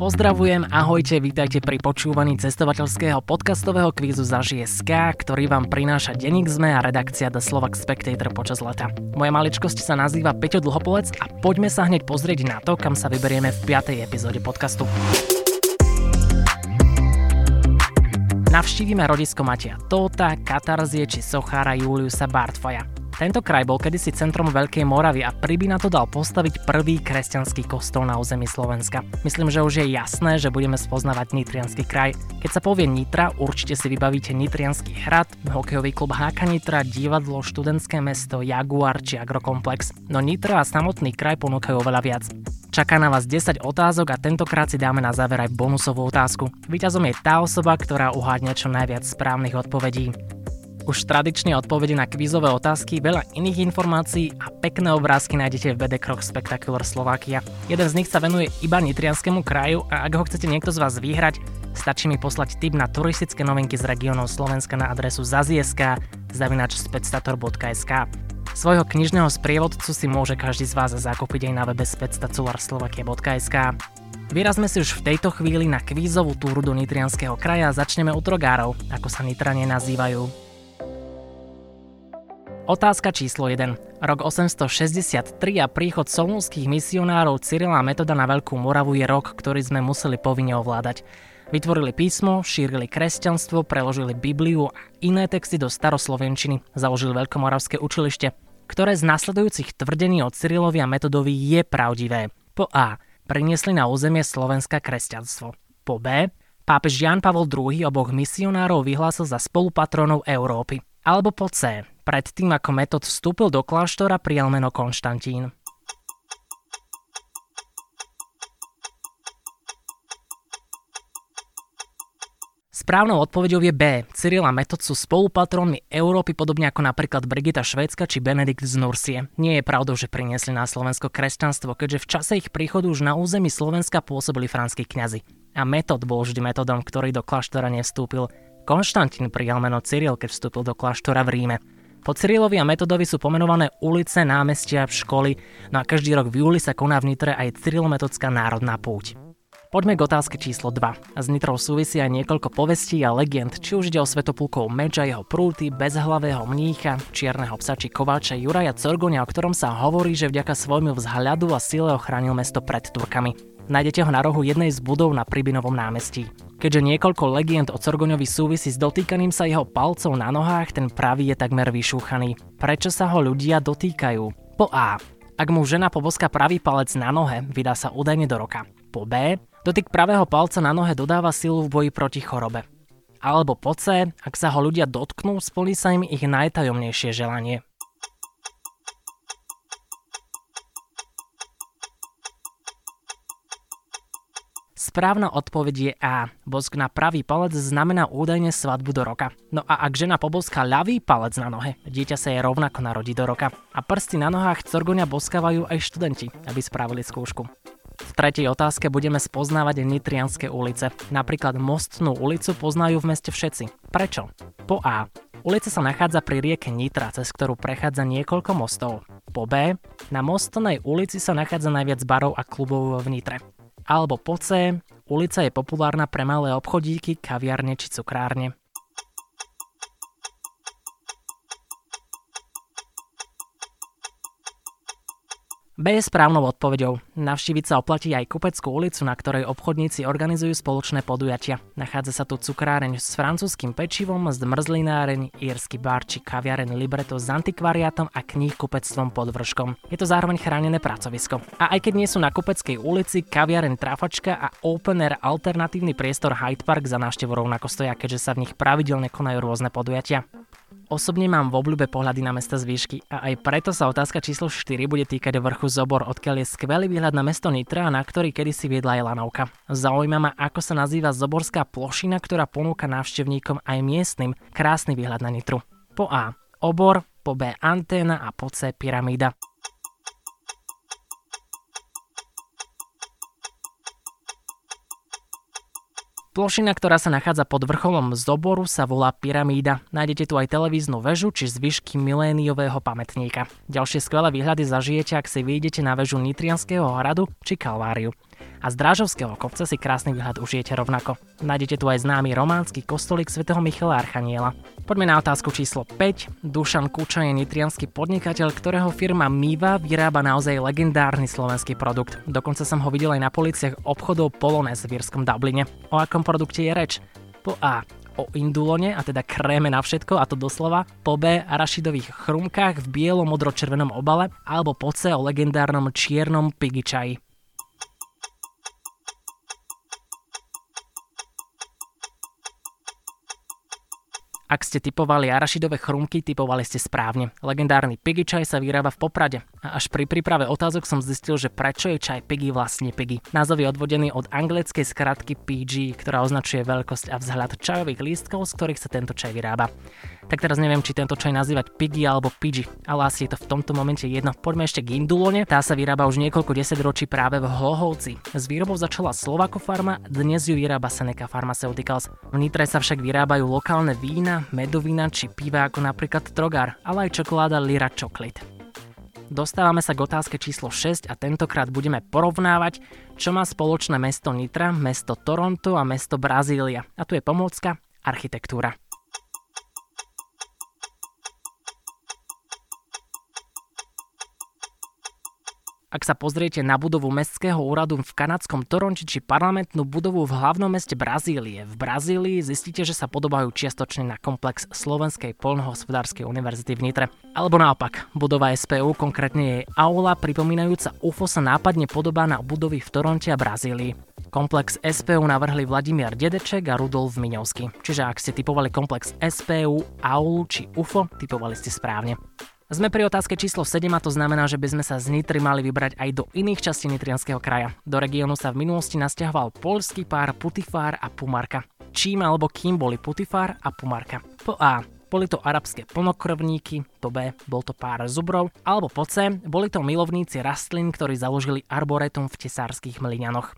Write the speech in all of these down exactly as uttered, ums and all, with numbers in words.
Pozdravujem, ahojte, vítajte pri počúvaní cestovateľského podcastového kvízu za žé es ká, ktorý vám prináša denník zet em é a redakcia The Slovak Spectator počas leta. Moja maličkosť sa nazýva Peťo Dlhopolec a poďme sa hneď pozrieť na to, kam sa vyberieme v piatej epizóde podcastu. Navštívime rodisko Matia Tóta, Katarzie či sochára Juliusa Bartfaya. Tento kraj bol kedysi centrom Veľkej Moravy a Pribina to dal postaviť prvý kresťanský kostol na území Slovenska. Myslím, že už je jasné, že budeme spoznávať nitriansky kraj. Keď sa povie Nitra, určite si vybavíte nitriansky hrad, hokejový klub há ká Nitra, divadlo, študentské mesto, Jaguar či agrokomplex. No Nitra a samotný kraj ponúkajú oveľa viac. Čaká na vás desať otázok a tentokrát si dáme na záver aj bonusovú otázku. Víťazom je tá osoba, ktorá uhádne čo najviac správnych odpovedí. Už tradične odpovede na kvízové otázky, veľa iných informácií a pekné obrázky nájdete v bé dé Krok Spectacular Slovakia. Jeden z nich sa venuje iba nitrianskému kraju a ak ho chcete niekto z vás vyhrať, stačí mi poslať tip na turistické novinky z regiónov Slovenska na adresu zet a zet bodka es ká zavináč spectator bodka es ká. Svojho knižného sprievodcu si môže každý z vás zakúpiť aj na webe spectacular slovakia bodka es ká. Vyrazme si už v tejto chvíli na kvízovú túru do nitrianskeho kraja a začneme u trogárov, ako sa Nitranie nazývajú. Otázka číslo jeden. Rok osemsto šesťdesiattri a príchod solúnskych misionárov Cyrila a Metoda na Veľkú Moravu je rok, ktorý sme museli povinne ovládať. Vytvorili písmo, šírili kresťanstvo, preložili Bibliu a iné texty do staroslovenčiny, založili Veľkomoravské učilište. Ktoré z nasledujúcich tvrdení o Cyrilovi a Metodovi je pravdivé? Po A. Priniesli na územie Slovenska kresťanstvo. Po B. Pápež Ján Pavol druhý oboch misionárov vyhlásil za spolupatrónov Európy. Alebo po C. Predtým, ako Metod vstúpil do kláštora, prijal meno Konštantín. Správnou odpoveďou je B. Cyril a Metod sú spolupatrónmi Európy, podobne ako napríklad Brigita Švédska či Benedikt z Nursie. Nie je pravdou, že priniesli na Slovensko kresťanstvo, keďže v čase ich príchodu už na území Slovenska pôsobili franskí kňazi. A Metod bol vždy Metodom, ktorý do kláštora nevstúpil. Konštantín prijal meno Cyril, keď vstúpil do kláštora v Ríme. Po Cyrilovi a Metodovi sú pomenované ulice, námestia, školy, no a každý rok v júli sa koná v Nitre aj Cyrilometodská národná púť. Poďme k otázke číslo dva. S Nitrou súvisí aj niekoľko povestí a legend, či už ide o Svätoplukov meč a jeho prúty, bezhlavého mnícha, čierneho psa či kováča Juraja Corgoňa, o ktorom sa hovorí, že vďaka svojmu vzhľadu a sile ochránil mesto pred Turkami. Nájdete ho na rohu jednej z budov na Pribinovom námestí. Keďže niekoľko legend o Corgoňovi súvisí s dotýkaním sa jeho palcov na nohách, ten pravý je takmer vyšúchaný. Prečo sa ho ľudia dotýkajú? Po A. Ak mu žena poboská pravý palec na nohe, vydá sa údajne do roka. Po B. Dotyk pravého palca na nohe dodáva silu v boji proti chorobe. Alebo po C, ak sa ho ľudia dotknú, splní sa im ich najtajomnejšie želanie. Správna odpoveď je A. Bosk na pravý palec znamená údajne svadbu do roka. No a ak žena poboská ľavý palec na nohe, dieťa sa jej rovnako narodí do roka. A prsty na nohách Corgoňa boskávajú aj študenti, aby spravili skúšku. V tretej otázke budeme spoznávať nitrianske ulice. Napríklad Mostnú ulicu poznajú v meste všetci. Prečo? Po A. Ulica sa nachádza pri rieke Nitra, cez ktorú prechádza niekoľko mostov. Po B. Na Mostnej ulici sa nachádza najviac barov a klubov v Nitre. Alebo po C. Ulica je populárna pre malé obchodíky, kaviarne či cukrárne. B je správnou odpoveďou. Navštíviť sa oplatí aj Kupeckú ulicu, na ktorej obchodníci organizujú spoločné podujatia. Nachádza sa tu cukráreň s francúzskym pečivom, zmrzlináreň, írsky bar či kaviareň Libretto s antikvariátom a kníhkupectvom pod Vrškom. Je to zároveň chránené pracovisko. A aj keď nie sú na Kupeckej ulici, kaviareň Trafačka a open-air alternatívny priestor Hyde Park za návštevu rovnako stoja, keďže sa v nich pravidelne konajú rôzne podujatia. Osobne mám v obľúbe pohľady na mesta z výšky a aj preto sa otázka číslo štyri bude týkať vrchu Zobor, odkiaľ je skvelý výhľad na mesto Nitra, na ktorý kedysi viedla aj lanovka. Zaujíma ma, ako sa nazýva zoborská plošina, ktorá ponúka návštevníkom aj miestnym krásny výhľad na Nitru. Po A. Obor, po B. Anténa a po C. Pyramída. Plošina, ktorá sa nachádza pod vrcholom Zoboru, sa volá Pyramída. Nájdete tu aj televíznu väžu či zvyšky miléniového pamätníka. Ďalšie skvelé výhľady zažijete, ak si vyjdete na väžu Nitrianskeho hradu či Kalváriu. a z Drážovského kopca si krásny výhľad užijete rovnako. Nájdete tu aj známy románsky kostolík svätého Michala Archaniela. Poďme na otázku číslo päť. Dušan Kučo je nitriansky podnikateľ, ktorého firma Miva vyrába naozaj legendárny slovenský produkt. Dokonca som ho videl aj na policiach obchodov Polonez v írskom Dubline. O akom produkte je reč? Po A o indulone, a teda kréme na všetko, a to doslova, po B arašidových chrumkách v bielo-modro-červenom obale, alebo po C o legendárnom čiernom Piggy čaji. Ak ste typovali arašidové chrumky, typovali ste správne. Legendárny Piggy čaj sa vyrába v Poprade. A až pri príprave otázok som zistil, že prečo je čaj Piggy vlastne Piggy. Názov je odvodený od anglickej skratky pé gé, ktorá označuje veľkosť a vzhľad čajových lístkov, z ktorých sa tento čaj vyrába. Tak teraz neviem, či tento čaj nazývať Piggy alebo Pidgey, ale asi je to v tomto momente jedno. Poďme ešte k indulone. Tá sa vyrába už niekoľko desaťročí práve v Hlohovci. S výrobou začala Slovakofarma, dnes ju vyrába Saneca Pharmaceuticals. V Nitre sa však vyrábajú lokálne vína, medovina či piva ako napríklad Trogár, ale aj čokoláda Lira Chocolat. Dostávame sa k otázke číslo šesť a tentokrát budeme porovnávať, čo má spoločné mesto Nitra, mesto Toronto a mesto Brazília. A tu je pomôcka architektúra. Ak sa pozriete na budovu mestského úradu v kanadskom Toronte či parlamentnú budovu v hlavnom meste Brazílie, v Brazílii zistíte, že sa podobajú čiastočne na komplex Slovenskej poľnohospodárskej univerzity v Nitre. Alebo naopak, budova es pé ú, konkrétne jej aula pripomínajúca ú ef ó, sa nápadne podobá na budovy v Toronte a Brazílii. Komplex es pé ú navrhli Vladimír Dedeček a Rudolf Miňovský. Čiže ak ste typovali komplex es pé ú, aulu či ú ef ó, typovali ste správne. Sme pri otázke číslo sedem a to znamená, že by sme sa z Nitry mali vybrať aj do iných častí nitrianskeho kraja. Do regiónu sa v minulosti nasťahoval poľský pár Putifár a Pumarka. Čím alebo kým boli Putifár a Pumarka? Po A boli to arabské plnokrvníky, po B bol to pár zubrov, alebo po C boli to milovníci rastlín, ktorí založili arboretum v Tesárskych Mlyňanoch.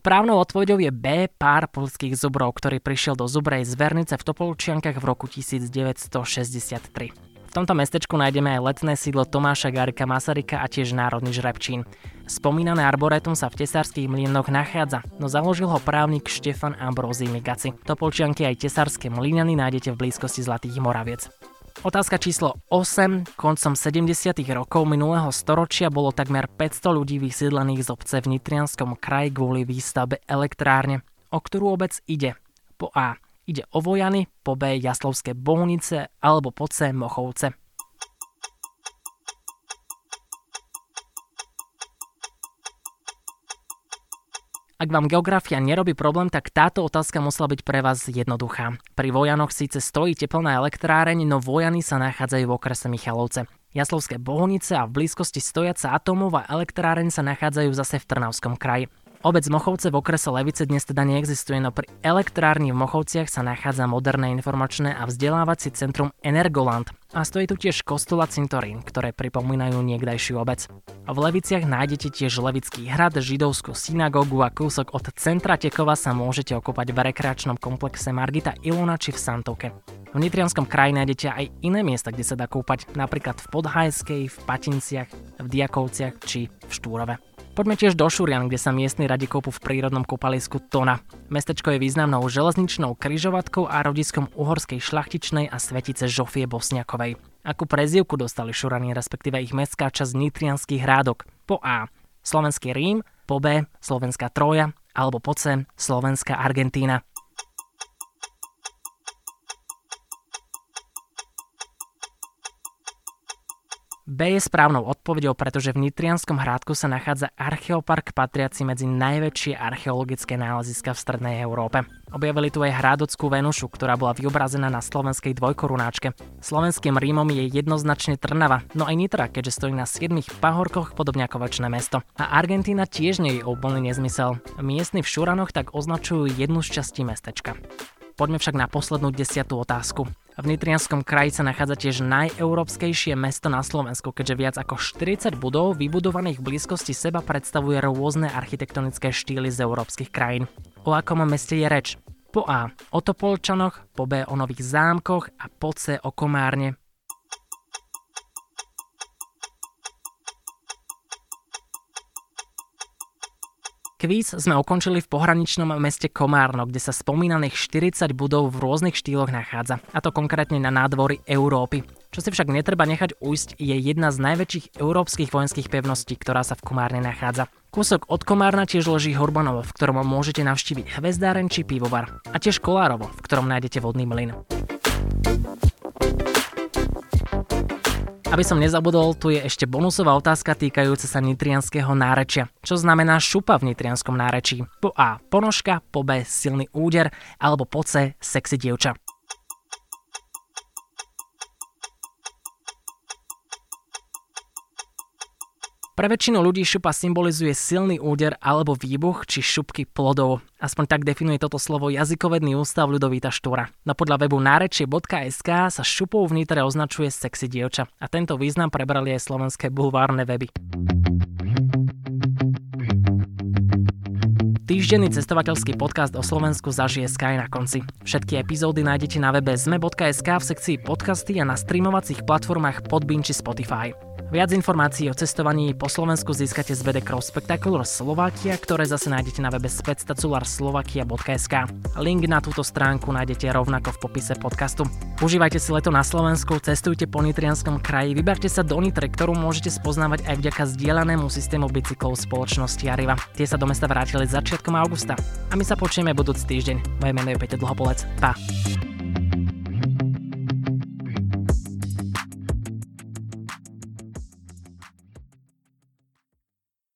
Správnou odpoveďou je B, pár poľských zubrov, ktorý prišiel do zubrej zvernice v Topolčiankach v roku devätnásťstošesťdesiattri. V tomto mestečku nájdeme aj letné sídlo Tomáša Garika Masaryka a tiež národný žrebčín. Spomínané arboretum sa v Tesárskych Mlyňanoch nachádza, no založil ho právnik Štefan Ambrózy Migaci. Topolčianky aj Tesárske Mlyňany nájdete v blízkosti Zlatých Moraviec. Otázka číslo osem. Koncom sedemdesiatych rokov minulého storočia bolo takmer päťsto ľudí vysídlených z obce v Nitrianskom kraji kvôli výstavbe elektrárne. O ktorú obec ide? Po A ide o Vojany, po B Jaslovské Bohunice alebo po C Mochovce. Ak vám geografia nerobí problém, tak táto otázka musela byť pre vás jednoduchá. Pri Vojanoch síce stojí teplná elektráreň, no Vojany sa nachádzajú v okrese Michalovce. Jaslovské Bohunice a v blízkosti stojaca atómová elektráreň sa nachádzajú zase v Trnavskom kraji. Obec Mochovce v okrese Levice dnes teda neexistuje, no pri elektrárni v Mochovciach sa nachádza moderné informačné a vzdelávacie centrum Energoland. A stojí tu tiež kostol a cintorín, ktoré pripomínajú niekdajšiu obec. V Leviciach nájdete tiež Levický hrad, židovskú synagógu a kúsok od centra Tekova sa môžete okúpať v rekreačnom komplexe Margita Ilona či v Santovke. V Nitrianskom kraji nájdete aj iné miesta, kde sa dá kúpať, napríklad v Podhajskej, v Patinciach, v Diakovciach či v Štúrove. Poďme tiež do Šurian, kde sa miestni radi kopu v prírodnom kúpalisku Tona. Mestečko je významnou železničnou križovatkou a rodiskom uhorskej šľachtičnej a svetice Žofie Bosniakovej. Akú prezývku dostali Šurani, respektíve ich mestská časť nitrianských hrádok? Po A slovenský Rím, po B slovenská Trója alebo po C slovenská Argentína. B je správnou odpoveďou, pretože v Nitrianskom hrádku sa nachádza archeopark patriaci medzi najväčšie archeologické náleziska v strednej Európe. Objavili tu aj hrádockú Venušu, ktorá bola vyobrazená na slovenskej dvojkorunáčke. Slovenským Rímom je jednoznačne Trnava, no aj Nitra, keďže stojí na siedmich pahorkoch, podobne ako večné mesto. A Argentína tiež nie je úplný nezmysel. Miestni v Šuranoch tak označujú jednu z častí mestečka. Poďme však na poslednú desiatú otázku. V Nitrianskom kraji sa nachádza tiež najeurópskejšie mesto na Slovensku, keďže viac ako štyridsať budov vybudovaných v blízkosti seba predstavuje rôzne architektonické štýly z európskych krajín. O akom meste je reč? Po A o Topolčanoch, po B o Nových Zámkoch a po C o Komárne. Kvíz sme ukončili v pohraničnom meste Komárno, kde sa spomínaných štyridsať budov v rôznych štýloch nachádza, a to konkrétne na nádvorí Európy. Čo si však netreba nechať ujsť, je jedna z najväčších európskych vojenských pevností, ktorá sa v Komárne nachádza. Kúsok od Komárna tiež leží Horbanovo, v ktorom môžete navštíviť hvezdáren či pivovar, a tiež Kolárovo, v ktorom nájdete vodný mlyn. Aby som nezabudol, tu je ešte bonusová otázka týkajúca sa nitrianskeho nárečia. Čo znamená šupa v nitrianskom nárečí? Po A ponožka, po B silný úder, alebo po C sexy dievča. Pre väčšinu ľudí šupa symbolizuje silný úder alebo výbuch či šupky plodov. Aspoň tak definuje toto slovo jazykovedný ústav Ľudovíta Štúra. No podľa webu nárečie bodka es ká sa šupou v Nitre označuje sexy dievča a tento význam prebrali aj slovenské bulvárne weby. Týždenný cestovateľský podcast o Slovensku zažije Sky na konci. Všetky epizódy nájdete na webe zet em e bodka es ká v sekcii podcasty a na streamovacích platformách Podbean či Spotify. Viac informácií o cestovaní po Slovensku získate z bé dé Cross Spectacular Slovakia, ktoré zase nájdete na webe spectacularslovakia bodka es ká. Link na túto stránku nájdete rovnako v popise podcastu. Užívajte si leto na Slovensku, cestujte po nitrianskom kraji, vyberte sa do Nitre, ktorú môžete spoznávať aj vďaka zdieľanému systému bicyklov spoločnosti Ariva. Tie sa do mesta vrátili začiatkom augusta. A my sa počujeme budúci týždeň. Moje meno je Peťo Dlhopolec. Pa!